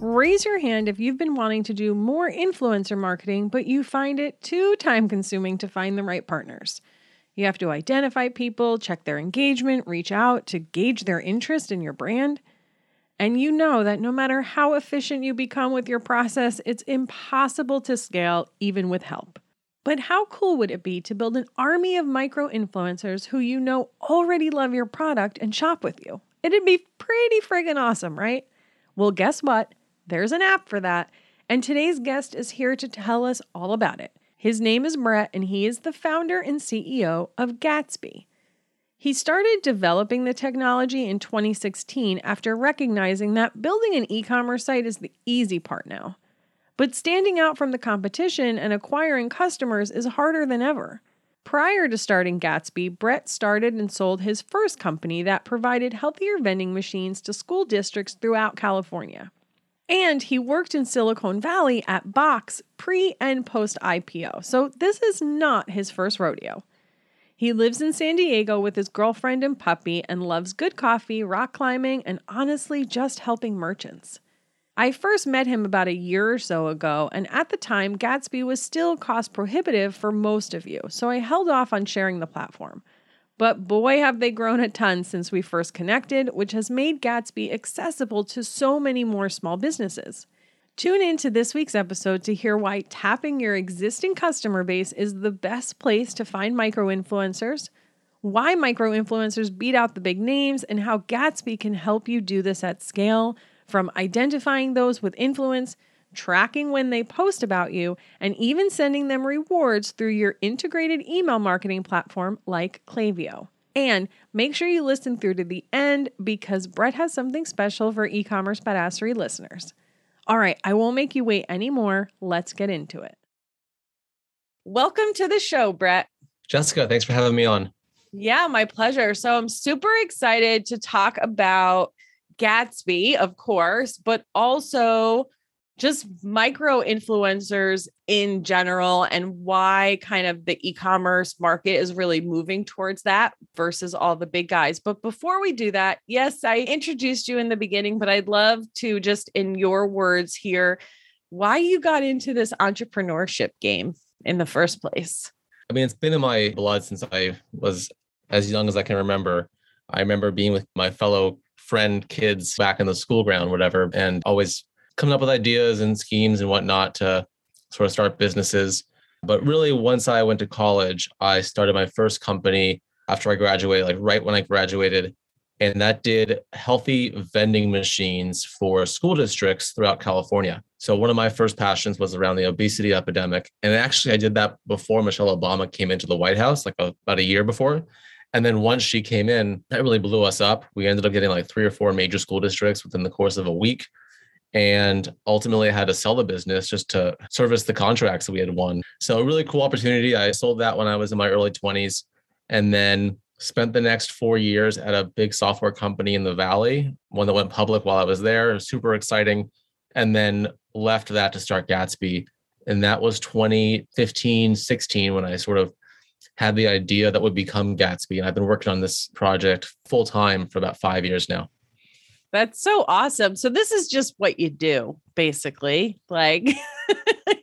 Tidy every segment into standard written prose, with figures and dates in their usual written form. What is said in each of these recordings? Raise your hand if you've been wanting to do more influencer marketing, but you find it too time-consuming to find the right partners. You have to identify people, check their engagement, reach out to gauge their interest in your brand. And you know that no matter how efficient you become with your process, it's impossible to scale even with help. But how cool would it be to build an army of micro-influencers who you know already love your product and shop with you? It'd be pretty friggin' awesome, right? Well, guess what? There's an app for that, and today's guest is here to tell us all about it. His name is Brett, and he is the founder and CEO of Gatsby. He started developing the technology in 2016 after recognizing that building an e-commerce site is the easy part now. But standing out from the competition and acquiring customers is harder than ever. Prior to starting Gatsby, Brett started and sold his first company that provided healthier vending machines to school districts throughout California. And he worked in Silicon Valley at Box pre and post IPO, so this is not his first rodeo. He lives in San Diego with his girlfriend and puppy and loves good coffee, rock climbing, and honestly just helping merchants. I first met him about a year or so ago, and at the time, Gatsby was still cost prohibitive for most of you, so I held off on sharing the platform. But boy, have they grown a ton since we first connected, which has made Gatsby accessible to so many more small businesses. Tune in to this week's episode to hear why tapping your existing customer base is the best place to find micro-influencers, why micro-influencers beat out the big names, and how Gatsby can help you do this at scale, from identifying those with influence, tracking when they post about you, and even sending them rewards through your integrated email marketing platform like Klaviyo. And make sure you listen through to the end because Brett has something special for e-commerce badassery listeners. All right, I won't make you wait anymore. Let's get into it. Welcome to the show, Brett. Jessica, thanks for having me on. Yeah, my pleasure. So I'm super excited to talk about Gatsby, of course, but also just micro influencers in general and why kind of the e-commerce market is really moving towards that versus all the big guys. But before we do that, yes, I introduced you in the beginning, but I'd love to just in your words hear why you got into this entrepreneurship game in the first place. I mean, it's been in my blood since I was as young as I can remember. I remember being with my fellow friend kids back in the school ground, whatever, and always coming up with ideas and schemes and whatnot to sort of start businesses. But really, once I went to college, I started my first company after I graduated, like right when I graduated. And that did healthy vending machines for school districts throughout California. So one of my first passions was around the obesity epidemic. And actually, I did that before Michelle Obama came into the White House, like about a year before. And then once she came in, that really blew us up. We ended up getting like 3 or 4 major school districts within the course of a week. And ultimately, I had to sell the business just to service the contracts that we had won. So a really cool opportunity. I sold that when I was in my early 20s and then spent the next 4 years at a big software company in the Valley, one that went public while I was there. It was super exciting. And then left that to start Gatsby. And that was 2015, 16, when I sort of had the idea that would become Gatsby. And I've been working on this project full time for about 5 years now. That's so awesome. So this is just what you do, basically. Like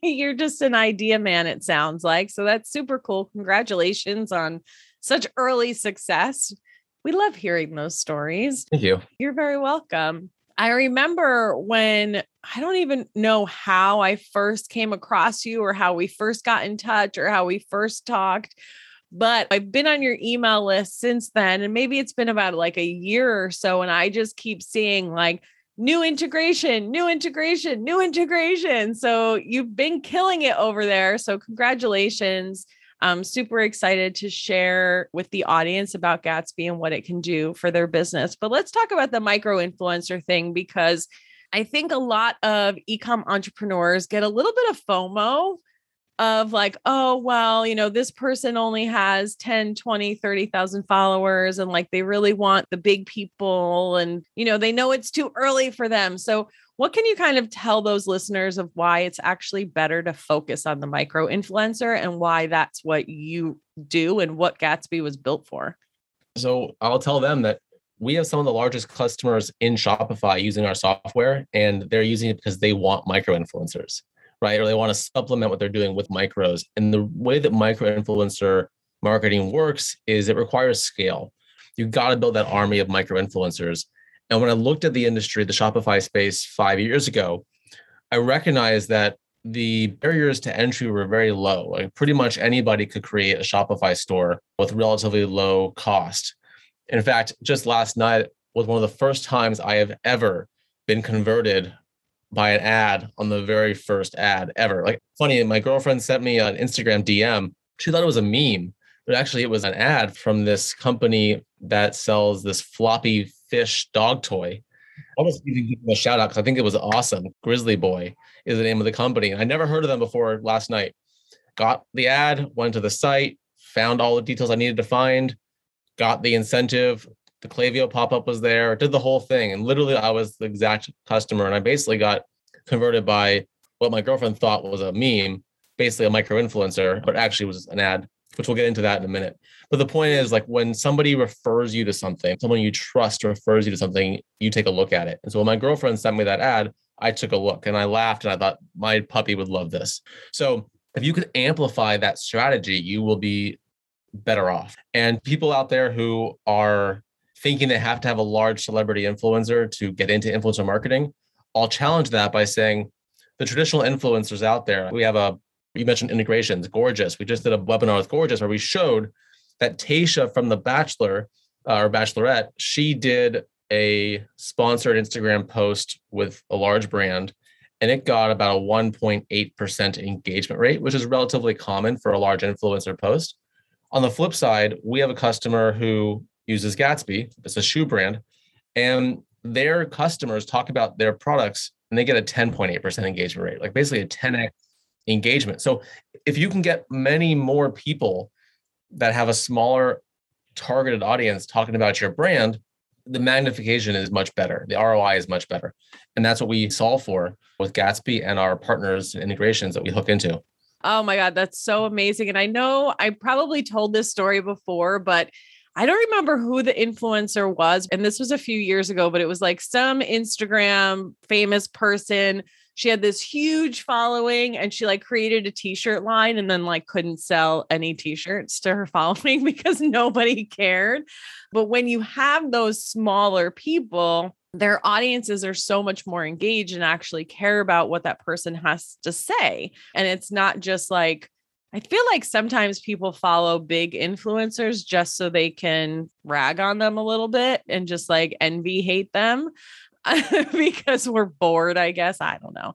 you're just an idea man, it sounds like. So that's super cool. Congratulations on such early success. We love hearing those stories. Thank you. You're very welcome. I remember when, I don't even know how I first came across you or how we first got in touch or how we first talked, But I've been on your email list since then, and maybe it's been about like a year or so. And I just keep seeing like new integration. So you've been killing it over there. So congratulations. I'm super excited to share with the audience about Gatsby and what it can do for their business. But let's talk about the micro-influencer thing, because I think a lot of e-com entrepreneurs get a little bit of FOMO of like, oh, well, you know, this person only has 10, 20, 30,000 followers, and like they really want the big people, and, you know, they know it's too early for them. So what can you kind of tell those listeners of why it's actually better to focus on the micro influencer and why that's what you do and what Gatsby was built for? So I'll tell them that we have some of the largest customers in Shopify using our software, and they're using it because they want micro influencers, right? Or they want to supplement what they're doing with micros. And the way that micro influencer marketing works is it requires scale. You got to build that army of micro influencers. And when I looked at the industry, the Shopify space 5 years ago, I recognized that the barriers to entry were very low. Like pretty much anybody could create a Shopify store with relatively low cost. In fact, just last night was one of the first times I have ever been converted by an ad on the very first ad ever. Like funny, my girlfriend sent me an Instagram DM. She thought it was a meme, but actually it was an ad from this company that sells this floppy fish dog toy. Almost even give them a shout out because I think it was awesome. Grizzly Boy is the name of the company. And I never heard of them before last night. Got the ad, went to the site, found all the details I needed to find, got the incentive. The Klaviyo pop-up was there, did the whole thing. And literally I was the exact customer. And I basically got converted by what my girlfriend thought was a meme, basically a micro-influencer, but actually was an ad, which we'll get into that in a minute. But the point is, like, when somebody refers you to something, someone you trust refers you to something, you take a look at it. And so when my girlfriend sent me that ad, I took a look and I laughed and I thought my puppy would love this. So if you could amplify that strategy, you will be better off. And people out there who are thinking they have to have a large celebrity influencer to get into influencer marketing, I'll challenge that by saying the traditional influencers out there, you mentioned integrations, Gorgias. We just did a webinar with Gorgias where we showed that Taisha from The Bachelor or Bachelorette, she did a sponsored Instagram post with a large brand, and it got about a 1.8% engagement rate, which is relatively common for a large influencer post. On the flip side, we have a customer who uses Gatsby. It's a shoe brand, and their customers talk about their products and they get a 10.8% engagement rate, like basically a 10x engagement. So if you can get many more people that have a smaller targeted audience talking about your brand, the magnification is much better. The ROI is much better. And that's what we solve for with Gatsby and our partners and integrations that we hook into. Oh my God, that's so amazing. And I know I probably told this story before, but I don't remember who the influencer was. And this was a few years ago, but it was like some Instagram famous person. She had this huge following and she like created a t-shirt line and then like couldn't sell any t-shirts to her following because nobody cared. But when you have those smaller people, their audiences are so much more engaged and actually care about what that person has to say. And it's not just like, I feel like sometimes people follow big influencers just so they can rag on them a little bit and just like envy, hate them because we're bored, I guess. I don't know.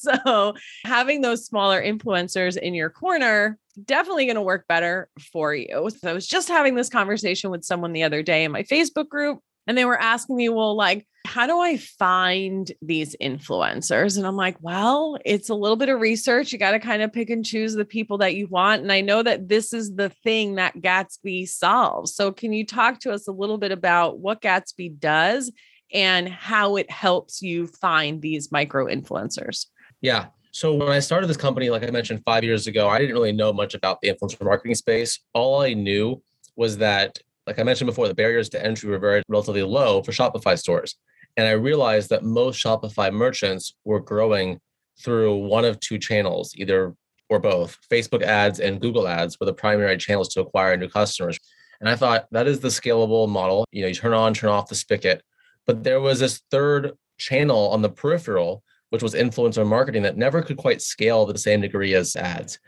So having those smaller influencers in your corner, definitely going to work better for you. So I was just having this conversation with someone the other day in my Facebook group, and they were asking me, well, like, how do I find these influencers? And I'm like, well, it's a little bit of research. You got to kind of pick and choose the people that you want. And I know that this is the thing that Gatsby solves. So can you talk to us a little bit about what Gatsby does and how it helps you find these micro influencers? Yeah. So when I started this company, like I mentioned 5 years ago, I didn't really know much about the influencer marketing space. All I knew was that, like I mentioned before, the barriers to entry were very relatively low for Shopify stores. And I realized that most Shopify merchants were growing through one of two channels, either or both. Facebook ads and Google ads were the primary channels to acquire new customers. And I thought that is the scalable model. You know, you turn on, turn off the spigot. But there was this third channel on the peripheral, which was influencer marketing that never could quite scale to the same degree as ads.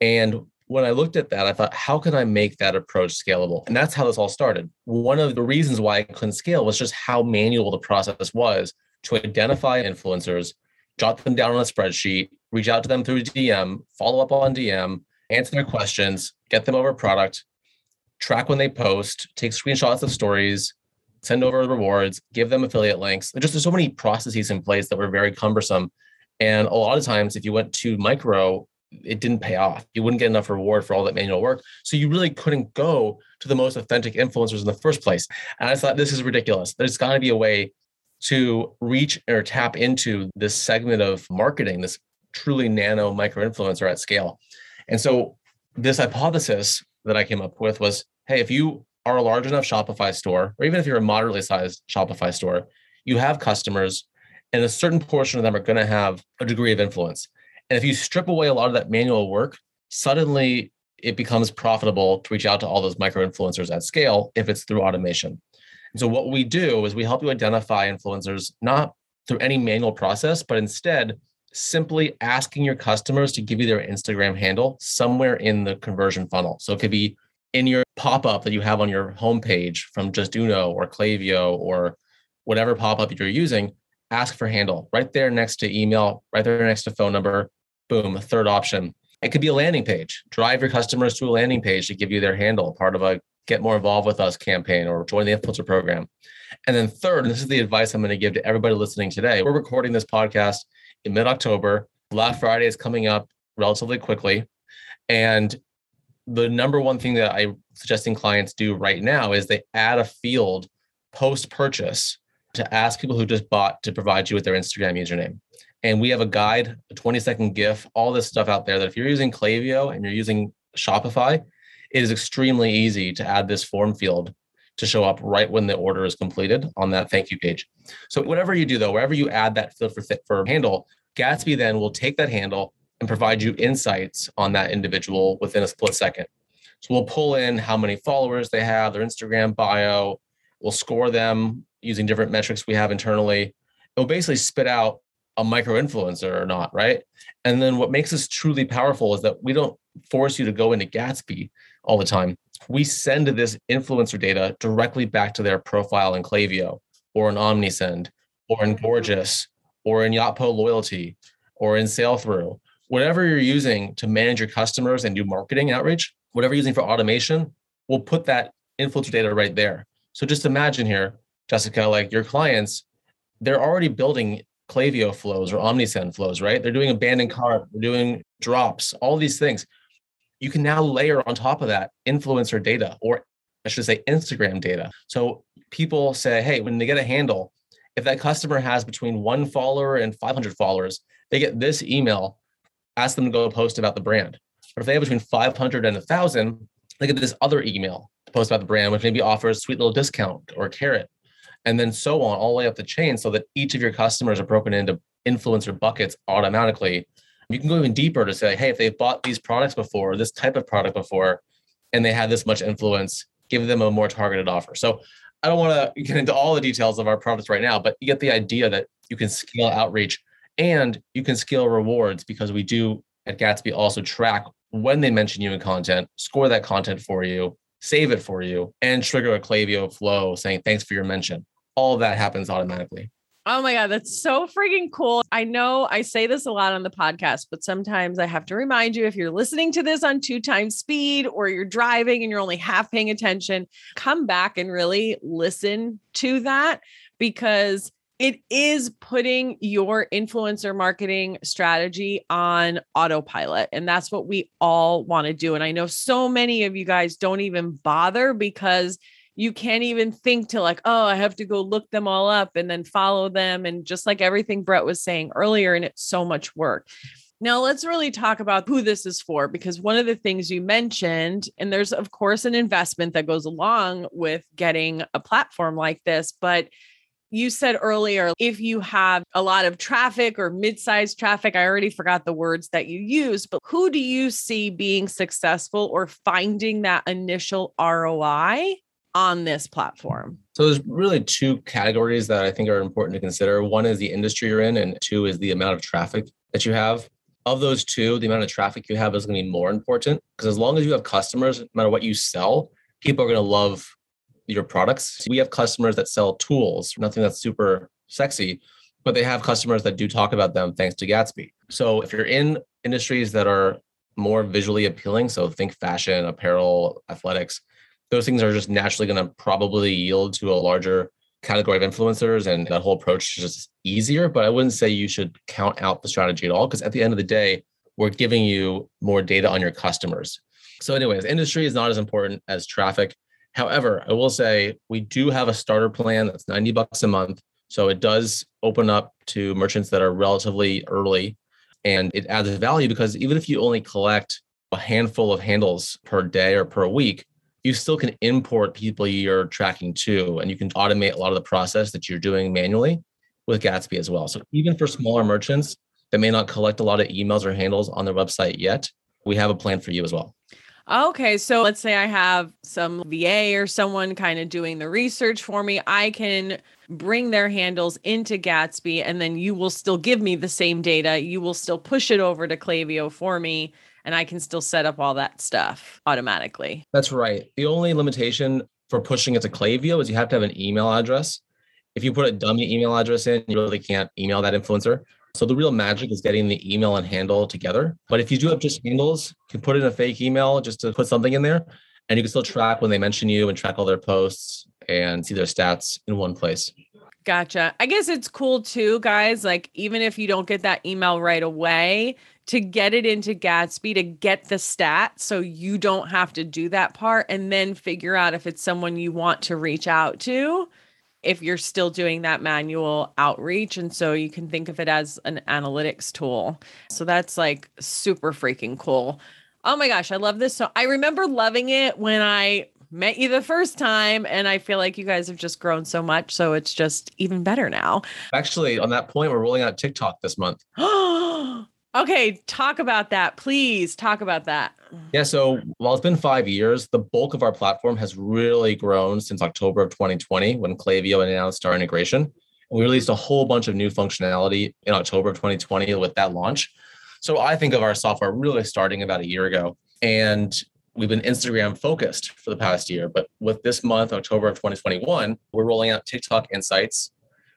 And when I looked at that, I thought, how can I make that approach scalable? And that's how this all started. One of the reasons why I couldn't scale was just how manual the process was to identify influencers, jot them down on a spreadsheet, reach out to them through DM, follow up on DM, answer their questions, get them over product, track when they post, take screenshots of stories, send over rewards, give them affiliate links. There's so many processes in place that were very cumbersome. And a lot of times if you went too micro, it didn't pay off. You wouldn't get enough reward for all that manual work. So you really couldn't go to the most authentic influencers in the first place. And I thought, this is ridiculous. There's got to be a way to reach or tap into this segment of marketing, this truly nano micro influencer at scale. And so this hypothesis that I came up with was, hey, if you are a large enough Shopify store, or even if you're a moderately sized Shopify store, you have customers and a certain portion of them are going to have a degree of influence. And if you strip away a lot of that manual work, suddenly it becomes profitable to reach out to all those micro influencers at scale if it's through automation. And so what we do is we help you identify influencers, not through any manual process, but instead simply asking your customers to give you their Instagram handle somewhere in the conversion funnel. So it could be in your pop-up that you have on your homepage from Justuno or Klaviyo or whatever pop-up you're using, ask for handle right there next to email, right there next to phone number. Boom, a third option. It could be a landing page. Drive your customers to a landing page to give you their handle, part of a get more involved with us campaign or join the influencer program. And then third, and this is the advice I'm going to give to everybody listening today. We're recording this podcast in mid-October. Black Friday is coming up relatively quickly. And the number one thing that I'm suggesting clients do right now is they add a field post-purchase to ask people who just bought to provide you with their Instagram username. And we have a guide, a 20-second GIF, all this stuff out there that if you're using Klaviyo and you're using Shopify, it is extremely easy to add this form field to show up right when the order is completed on that thank you page. So whatever you do though, wherever you add that field for handle, Gatsby then will take that handle and provide you insights on that individual within a split second. So we'll pull in how many followers they have, their Instagram bio, we'll score them using different metrics we have internally. It will basically spit out a micro-influencer or not, right? And then what makes us truly powerful is that we don't force you to go into Gatsby all the time. We send this influencer data directly back to their profile in Klaviyo or in OmniSend or in Gorgias or in Yotpo Loyalty or in Sailthrough. Whatever you're using to manage your customers and do marketing outreach, whatever you're using for automation, we'll put that influencer data right there. So just imagine here, Jessica, like your clients, they're already building Klaviyo flows or OmniSend flows, right? They're doing abandoned cart, they're doing drops, all these things. You can now layer on top of that influencer data, or I should say Instagram data. So people say, hey, when they get a handle, if that customer has between one follower and 500 followers, they get this email, ask them to go post about the brand. Or if they have between 500 and 1,000, they get this other email to post about the brand, which maybe offers a sweet little discount or carrot. And then so on, all the way up the chain so that each of your customers are broken into influencer buckets automatically. You can go even deeper to say, hey, if they've bought these products before, this type of product before, and they had this much influence, give them a more targeted offer. So I don't want to get into all the details of our products right now, but you get the idea that you can scale outreach and you can scale rewards because we do at Gatsby also track when they mention you in content, score that content for you, save it for you, and trigger a Klaviyo flow saying, thanks for your mention. All of that happens automatically. Oh my God, that's so freaking cool. I know I say this a lot on the podcast, but sometimes I have to remind you if you're listening to this on 2x speed or you're driving and you're only half paying attention, come back and really listen to that because it is putting your influencer marketing strategy on autopilot. And that's what we all want to do. And I know so many of you guys don't even bother because you can't even think to like, oh, I have to go look them all up and then follow them. And just like everything Brett was saying earlier, and it's so much work. Now let's really talk about who this is for, because one of the things you mentioned, and there's of course an investment that goes along with getting a platform like this, but you said earlier, if you have a lot of traffic or mid-sized traffic, I already forgot the words that you used, but who do you see being successful or finding that initial ROI on this platform? So there's really two categories that I think are important to consider. One is the industry you're in, and two is the amount of traffic that you have. of those two, the amount of traffic you have is going to be more important, because as long as you have customers, no matter what you sell, people are going to love your products. We have customers that sell tools, nothing that's super sexy, but they have customers that do talk about them thanks to Gatsby. So if you're in industries that are more visually appealing, so think fashion, apparel, athletics, those things are just naturally going to probably yield to a larger category of influencers, and that whole approach is just easier. But I wouldn't say you should count out the strategy at all, because at the end of the day, we're giving you more data on your customers. So anyways, industry is not as important as traffic. However, I will say we do have a starter plan that's $90 a month. So it does open up to merchants that are relatively early, and it adds value because even if you only collect a handful of handles per day or per week, you still can import people you're tracking to, and you can automate a lot of the process that you're doing manually with Gatsby as well. So even for smaller merchants that may not collect a lot of emails or handles on their website yet, we have a plan for you as well. Okay. So let's say I have some VA or someone kind of doing the research for me. I can bring their handles into Gatsby, and then you will still give me the same data. You will still push it over to Klaviyo for me, and I can still set up all that stuff automatically. That's right. The only limitation for pushing it to Klaviyo is you have to have an email address. If you put a dummy email address in, you really can't email that influencer. So the real magic is getting the email and handle together. But if you do have just handles, you can put in a fake email just to put something in there, and you can still track when they mention you and track all their posts and see their stats in one place. Gotcha. I guess it's cool too, guys. Like, even if you don't get that email right away, to get it into Gatsby, to get the stats, so you don't have to do that part, and then figure out if it's someone you want to reach out to, if you're still doing that manual outreach. And so you can think of it as an analytics tool. So that's like super freaking cool. Oh my gosh, I love this. So I remember loving it when I met you the first time, and I feel like you guys have just grown so much. So it's just even better now. Actually, on that point, we're rolling out TikTok this month. Okay, talk about that. Please talk about that. Yeah, so while it's been 5 years, the bulk of our platform has really grown since October of 2020 when Klaviyo announced our integration. And we released a whole bunch of new functionality in October of 2020 with that launch. So I think of our software really starting about a year ago. And we've been Instagram focused for the past year. But with this month, October of 2021, we're rolling out TikTok Insights.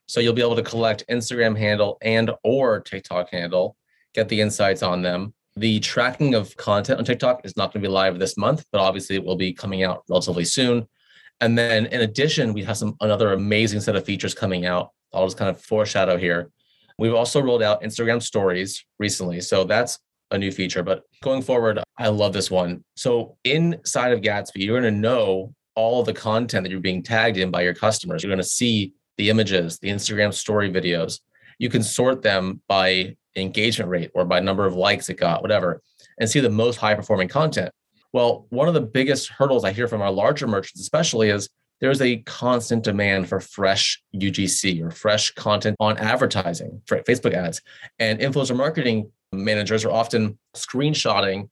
So you'll be able to collect Instagram handle and or TikTok handle, get the insights on them. The tracking of content on TikTok is not going to be live this month, but obviously it will be coming out relatively soon. And then in addition, we have another amazing set of features coming out. I'll just kind of foreshadow here. We've also rolled out Instagram stories recently. So that's a new feature, but going forward, I love this one. So inside of Gatsby, you're going to know all the content that you're being tagged in by your customers. You're going to see the images, the Instagram story videos. You can sort them by engagement rate or by number of likes it got, whatever, and see the most high performing content. Well, one of the biggest hurdles I hear from our larger merchants, especially, is there's a constant demand for fresh UGC or fresh content on advertising for Facebook ads. And influencer marketing managers are often screenshotting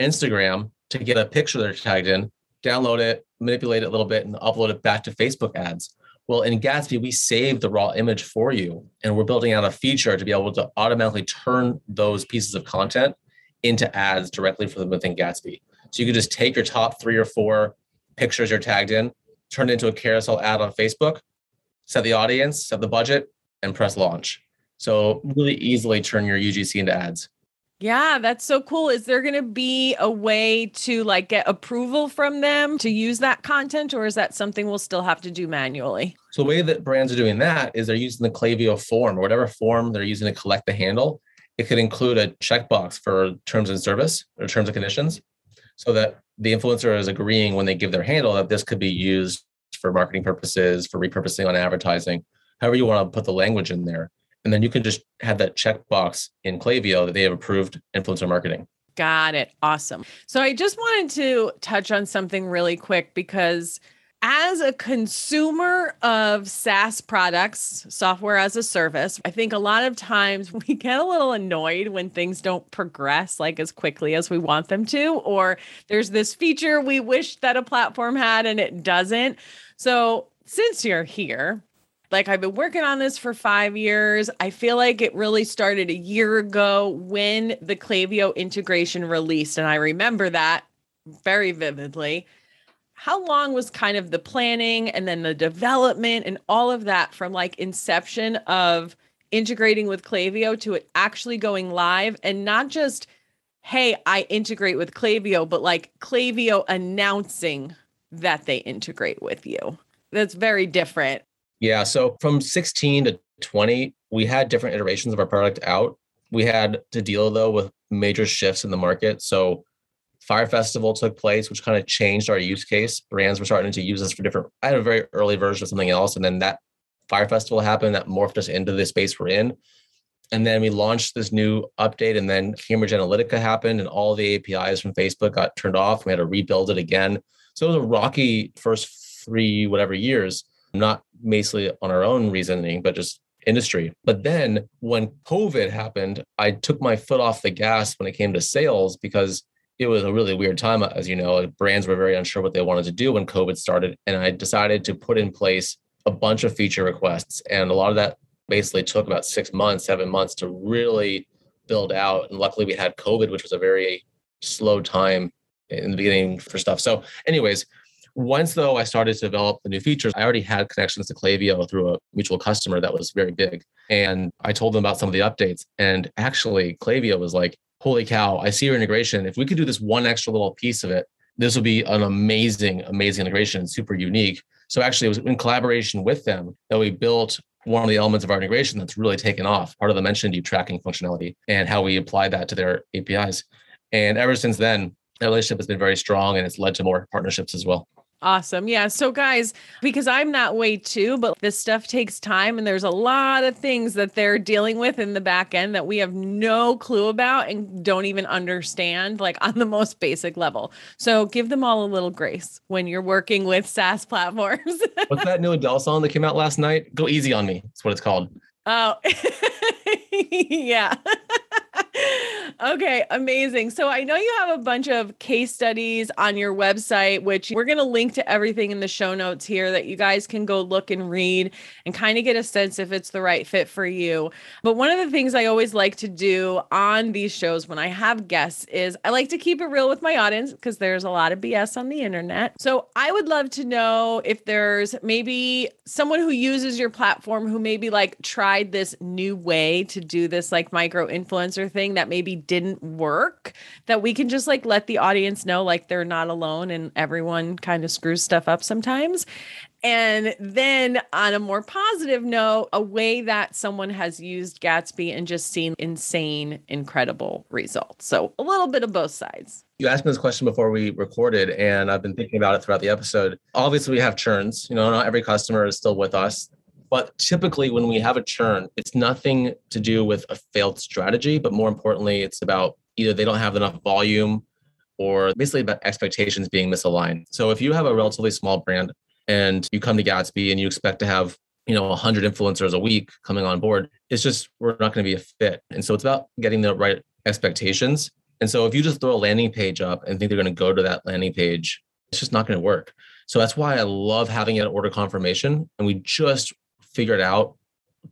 Instagram to get a picture they're tagged in, download it, manipulate it a little bit, and upload it back to Facebook ads. Well, in Gatsby, we save the raw image for you, and we're building out a feature to be able to automatically turn those pieces of content into ads directly for them within Gatsby. So you can just take your top 3 or 4 pictures you're tagged in, turn it into a carousel ad on Facebook, set the audience, set the budget, and press launch. So really easily turn your UGC into ads. Yeah, that's so cool. Is there going to be a way to like get approval from them to use that content, or is that something we'll still have to do manually? So the way that brands are doing that is they're using the Klaviyo form or whatever form they're using to collect the handle. It could include a checkbox for terms and service or terms and conditions, so that the influencer is agreeing when they give their handle that this could be used for marketing purposes, for repurposing on advertising, however you want to put the language in there. And then you can just have that checkbox in Klaviyo that they have approved influencer marketing. Got it. Awesome. So I just wanted to touch on something really quick, because as a consumer of SaaS products, software as a service, I think a lot of times we get a little annoyed when things don't progress like as quickly as we want them to, or there's this feature we wish that a platform had and it doesn't. So since you're here, Like, I've been working on this for 5 years. I feel like it really started a year ago when the Klaviyo integration released. And I remember that very vividly. How long was kind of the planning and then the development and all of that from like inception of integrating with Klaviyo to it actually going live, and not just, hey, I integrate with Klaviyo, but like Klaviyo announcing that they integrate with you? That's very different. Yeah. So from 16 to 20, we had different iterations of our product out. We had to deal, though, with major shifts in the market. So Fire Festival took place, which kind of changed our use case. Brands were starting to use us for different. I had a very early version of something else. And then that Fire Festival happened that morphed us into the space we're in. And then we launched this new update, and then Cambridge Analytica happened and all the APIs from Facebook got turned off. We had to rebuild it again. So it was a rocky first 3 years. Not basically on our own reasoning, but just industry. But then when COVID happened, I took my foot off the gas when it came to sales, because it was a really weird time. As you know, brands were very unsure what they wanted to do when COVID started. And I decided to put in place a bunch of feature requests. And a lot of that basically took about 7 months to really build out. And luckily we had COVID, which was a very slow time in the beginning for stuff. So anyways, once, though, I started to develop the new features, I already had connections to Klaviyo through a mutual customer that was very big. And I told them about some of the updates. And actually, Klaviyo was like, holy cow, I see your integration. If we could do this one extra little piece of it, this would be an amazing, amazing integration, super unique. So actually, it was in collaboration with them that we built one of the elements of our integration that's really taken off, part of the mentioned you tracking functionality and how we apply that to their APIs. And ever since then, that relationship has been very strong, and it's led to more partnerships as well. Awesome. Yeah. So guys, because I'm that way too, but this stuff takes time, and there's a lot of things that they're dealing with in the back end that we have no clue about and don't even understand, like on the most basic level. So give them all a little grace when you're working with SaaS platforms. What's that new Adele song that came out last night? Go Easy on Me. That's what it's called. Oh, yeah. Okay, amazing. So I know you have a bunch of case studies on your website, which we're going to link to everything in the show notes here that you guys can go look and read and kind of get a sense if it's the right fit for you. But one of the things I always like to do on these shows when I have guests is I like to keep it real with my audience, because there's a lot of BS on the internet. So I would love to know if there's maybe someone who uses your platform who maybe like tried this new way to do this like micro influencer thing that maybe didn't work, that we can just like let the audience know, like they're not alone and everyone kind of screws stuff up sometimes. And then on a more positive note, a way that someone has used Gatsby and just seen insane, incredible results. So a little bit of both sides. You asked me this question before we recorded, and I've been thinking about it throughout the episode. Obviously we have churns, you know, not every customer is still with us. But typically when we have a churn, it's nothing to do with a failed strategy, but more importantly, it's about either they don't have enough volume or basically about expectations being misaligned. So if you have a relatively small brand and you come to Gatsby and you expect to have, you know, 100 influencers a week coming on board, it's just, we're not going to be a fit. And so it's about getting the right expectations. And so if you just throw a landing page up and think they're going to go to that landing page, it's just not going to work. So that's why I love having an order confirmation. And we just figured out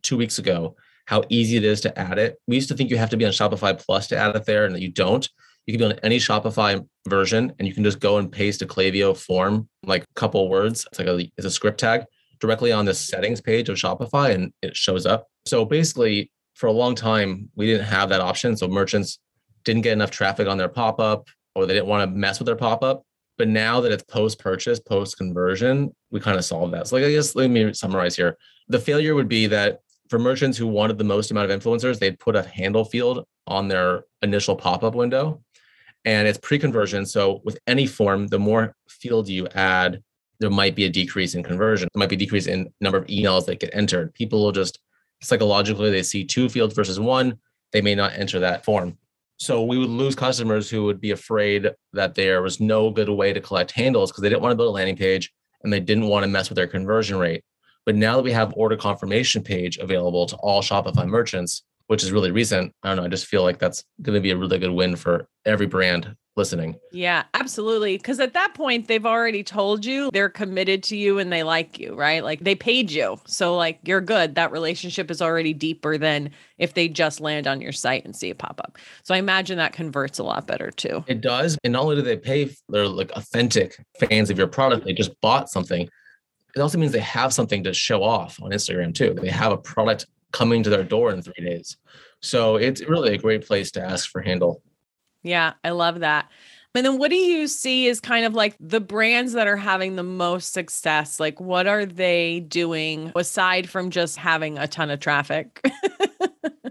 2 weeks ago how easy it is to add it. We used to think you have to be on Shopify Plus to add it there, and that you don't. You can be on any Shopify version, and you can just go and paste a Klaviyo form, like a couple words. It's like it's a script tag directly on the settings page of Shopify, and it shows up. So basically, for a long time, we didn't have that option. So merchants didn't get enough traffic on their pop-up, or they didn't want to mess with their pop-up. But now that it's post-purchase, post-conversion, we kind of solved that. So I guess let me summarize here. The failure would be that for merchants who wanted the most amount of influencers, they'd put a handle field on their initial pop-up window, and it's pre-conversion. So with any form, the more field you add, there might be a decrease in conversion. There might be a decrease in number of emails that get entered. People will just psychologically, they see two fields versus one. They may not enter that form. So we would lose customers who would be afraid that there was no good way to collect handles because they didn't want to build a landing page and they didn't want to mess with their conversion rate. But now that we have order confirmation page available to all Shopify merchants, which is really recent, I don't know, I just feel like that's going to be a really good win for every brand listening. Yeah, absolutely. Because at that point, they've already told you they're committed to you and they like you, right? Like they paid you. So like, you're good. That relationship is already deeper than if they just land on your site and see it pop up. So I imagine that converts a lot better too. It does. And not only do they pay, they're like authentic fans of your product. They just bought something. It also means they have something to show off on Instagram too. They have a product coming to their door in 3 days. So it's really a great place to ask for handle. Yeah, I love that. And then what do you see is kind of like the brands that are having the most success? Like what are they doing aside from just having a ton of traffic?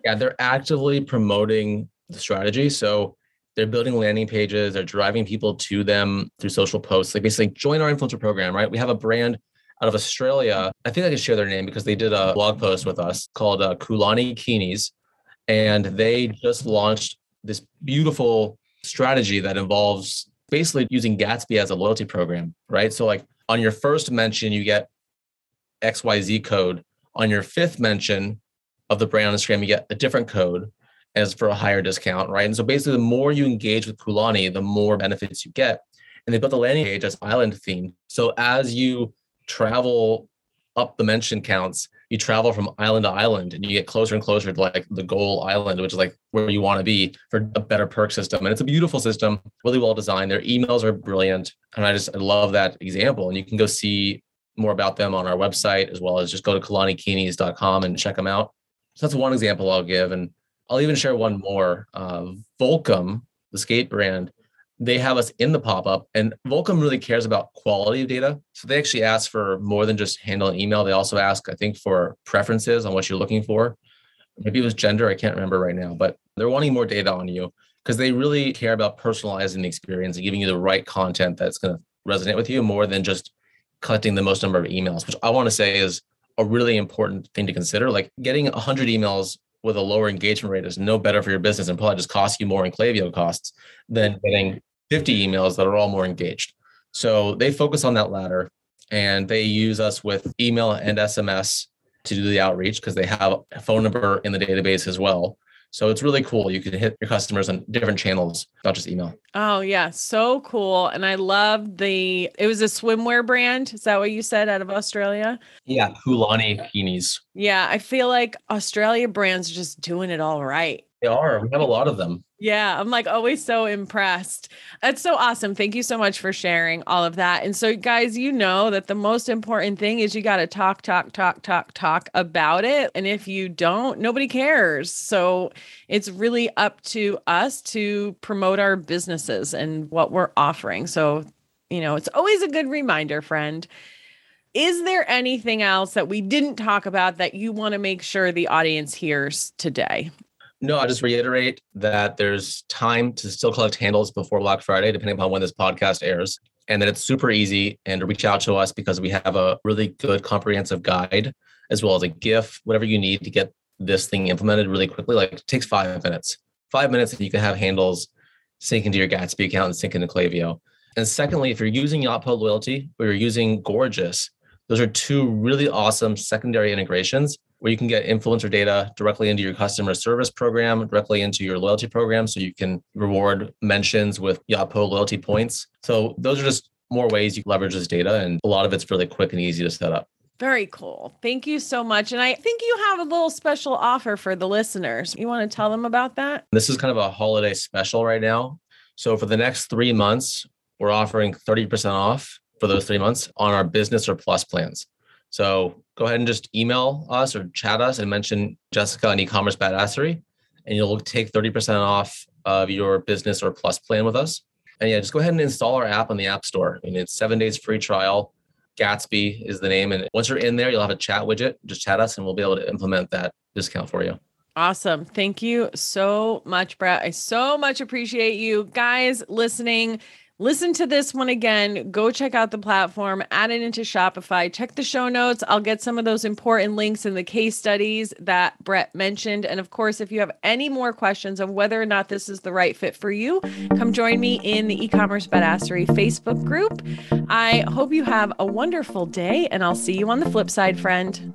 Yeah, they're actively promoting the strategy. So they're building landing pages, they're driving people to them through social posts. They basically join our influencer program, right? We have a brand out of Australia. I think I can share their name because they did a blog post with us called Kulani Kinis. And they just launched this beautiful strategy that involves basically using Gatsby as a loyalty program, right? So like on your first mention, you get XYZ code. On your fifth mention of the brand on Instagram, you get a different code as for a higher discount, right? And so basically the more you engage with Kulani, the more benefits you get. And they built the landing page as island themed. So as you travel up the mention counts, you travel from island to island and you get closer and closer to like the goal island, which is like where you want to be for a better perk system. And it's a beautiful system, really well designed. Their emails are brilliant. And I love that example. And you can go see more about them on our website, as well as just go to kulanikinis.com and check them out. So that's one example I'll give. And I'll even share one more. Volcom, the skate brand, they have us in the pop-up, and Volcom really cares about quality of data. So they actually ask for more than just handle an email. They also ask, I think, for preferences on what you're looking for. Maybe it was gender. I can't remember right now, but they're wanting more data on you because they really care about personalizing the experience and giving you the right content that's going to resonate with you more than just collecting the most number of emails, which I want to say is a really important thing to consider. Like getting 100 emails with a lower engagement rate is no better for your business and probably just costs you more in Klaviyo costs than getting 50 emails that are all more engaged. So they focus on that latter and they use us with email and SMS to do the outreach because they have a phone number in the database as well. So it's really cool. You can hit your customers on different channels, not just email. Oh yeah. So cool. And I love it was a swimwear brand. Is that what you said out of Australia? Yeah. Kulani Kinis. Yeah. I feel like Australia brands are just doing it all right. They are. We have a lot of them. Yeah. I'm like always so impressed. That's so awesome. Thank you so much for sharing all of that. And so guys, you know that the most important thing is you got to talk about it. And if you don't, nobody cares. So it's really up to us to promote our businesses and what we're offering. So, you know, it's always a good reminder, friend. Is there anything else that we didn't talk about that you want to make sure the audience hears today? No, I just reiterate that there's time to still collect handles before Black Friday, depending upon when this podcast airs, and that it's super easy and to reach out to us because we have a really good comprehensive guide as well as a GIF, whatever you need to get this thing implemented really quickly. Like it takes 5 minutes. 5 minutes and you can have handles sync into your Gatsby account and sync into Klaviyo. And secondly, if you're using Yotpo Loyalty or you're using Gorgias, those are two really awesome secondary integrations where you can get influencer data directly into your customer service program, directly into your loyalty program. So you can reward mentions with Yotpo Loyalty points. So those are just more ways you can leverage this data. And a lot of it's really quick and easy to set up. Very cool. Thank you so much. And I think you have a little special offer for the listeners. You want to tell them about that? This is kind of a holiday special right now. So for the next 3 months, we're offering 30% off for those 3 months on our business or plus plans. So go ahead and just email us or chat us and mention Jessica and eCommerce Badassery, and you'll take 30% off of your business or plus plan with us. And yeah, just go ahead and install our app on the App Store. And it's 7 days free trial. Gatsby is the name. And once you're in there, you'll have a chat widget. Just chat us and we'll be able to implement that discount for you. Awesome. Thank you so much, Brett. I so much appreciate you guys listening. Listen to this one again, go check out the platform, add it into Shopify, check the show notes. I'll get some of those important links in the case studies that Brett mentioned. And of course, if you have any more questions on whether or not this is the right fit for you, come join me in the eCommerce Badassery Facebook group. I hope you have a wonderful day and I'll see you on the flip side, friend.